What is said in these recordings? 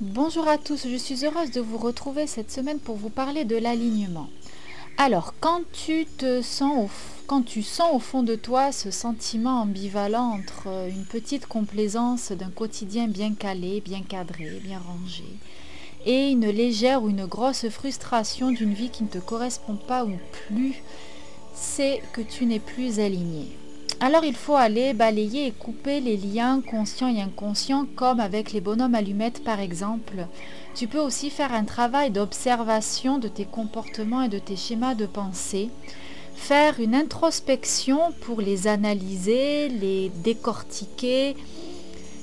Bonjour à tous, je suis heureuse de vous retrouver cette semaine pour vous parler de l'alignement. Alors, quand tu sens au fond de toi ce sentiment ambivalent entre une petite complaisance d'un quotidien bien calé, bien cadré, bien rangé, et une légère ou une grosse frustration d'une vie qui ne te correspond pas ou plus, c'est que tu n'es plus aligné. Alors il faut aller balayer et couper les liens conscients et inconscients, comme avec les bonhommes allumettes par exemple. Tu peux aussi faire un travail d'observation de tes comportements et de tes schémas de pensée, faire une introspection pour les analyser, les décortiquer,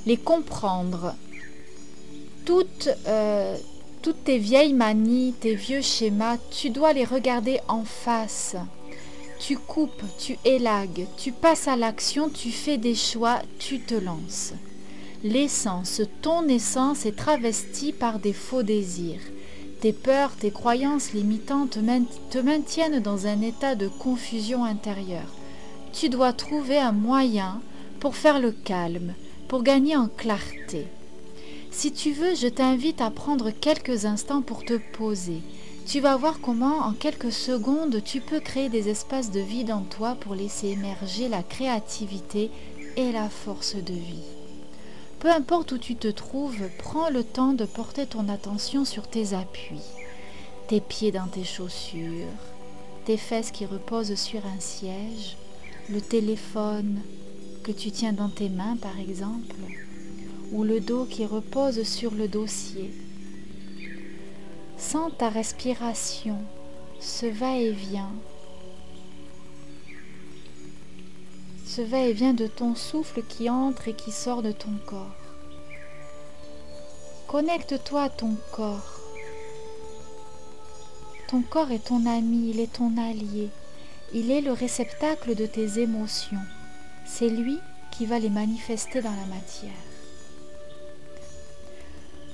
les comprendre. Toutes tes vieilles manies, tes vieux schémas, tu dois les regarder en face. Tu coupes, tu élagues, tu passes à l'action, tu fais des choix, tu te lances. L'essence, ton essence est travestie par des faux désirs. Tes peurs, tes croyances limitantes te maintiennent dans un état de confusion intérieure. Tu dois trouver un moyen pour faire le calme, pour gagner en clarté. Si tu veux, je t'invite à prendre quelques instants pour te poser. Tu vas voir comment, en quelques secondes, tu peux créer des espaces de vide en toi pour laisser émerger la créativité et la force de vie. Peu importe où tu te trouves, prends le temps de porter ton attention sur tes appuis, tes pieds dans tes chaussures, tes fesses qui reposent sur un siège, le téléphone que tu tiens dans tes mains par exemple, ou le dos qui repose sur le dossier. Sens ta respiration, ce va-et-vient de ton souffle qui entre et qui sort de ton corps. Connecte-toi à ton corps. Ton corps est ton ami, il est ton allié, il est le réceptacle de tes émotions. C'est lui qui va les manifester dans la matière.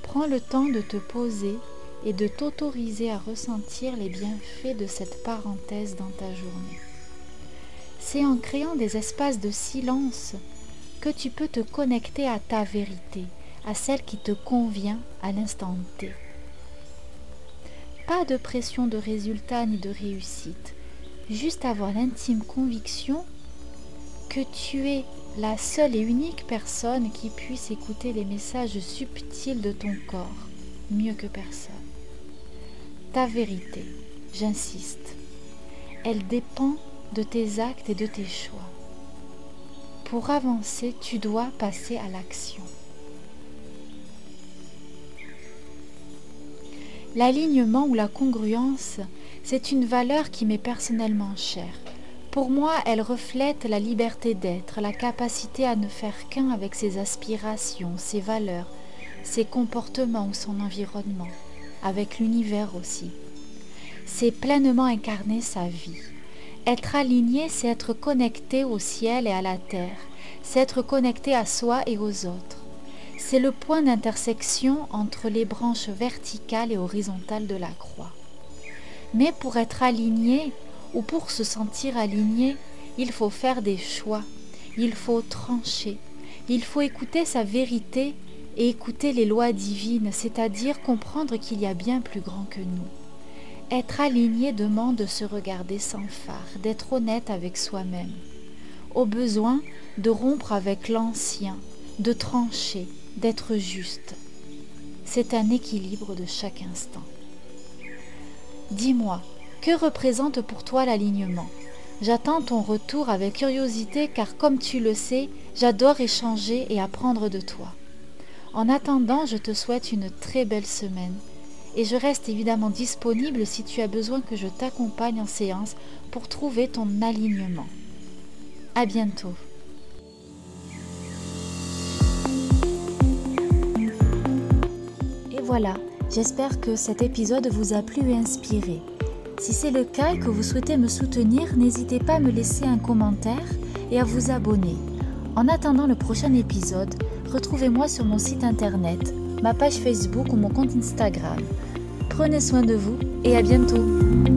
Prends le temps de te poser et de t'autoriser à ressentir les bienfaits de cette parenthèse dans ta journée. C'est en créant des espaces de silence que tu peux te connecter à ta vérité, à celle qui te convient à l'instant T. Pas de pression de résultat ni de réussite, juste avoir l'intime conviction que tu es la seule et unique personne qui puisse écouter les messages subtils de ton corps, mieux que personne. Ta vérité, j'insiste, elle dépend de tes actes et de tes choix. Pour avancer, tu dois passer à l'action. L'alignement ou la congruence, c'est une valeur qui m'est personnellement chère. Pour moi, elle reflète la liberté d'être, la capacité à ne faire qu'un avec ses aspirations, ses valeurs, ses comportements ou son environnement, avec l'univers aussi. C'est pleinement incarner sa vie. Être aligné, c'est être connecté au ciel et à la terre, c'est être connecté à soi et aux autres. C'est le point d'intersection entre les branches verticales et horizontales de la croix. Mais pour être aligné, ou pour se sentir aligné, il faut faire des choix, il faut trancher, il faut écouter sa vérité et écouter les lois divines, c'est-à-dire comprendre qu'il y a bien plus grand que nous. Être aligné demande de se regarder sans fard, d'être honnête avec soi-même. Au besoin, de rompre avec l'ancien, de trancher, d'être juste. C'est un équilibre de chaque instant. Dis-moi, que représente pour toi l'alignement ? J'attends ton retour avec curiosité car comme tu le sais, j'adore échanger et apprendre de toi. En attendant, je te souhaite une très belle semaine et je reste évidemment disponible si tu as besoin que je t'accompagne en séance pour trouver ton alignement. À bientôt. Et voilà, j'espère que cet épisode vous a plu et inspiré. Si c'est le cas et que vous souhaitez me soutenir, n'hésitez pas à me laisser un commentaire et à vous abonner. En attendant le prochain épisode, retrouvez-moi sur mon site internet, ma page Facebook ou mon compte Instagram. Prenez soin de vous et à bientôt.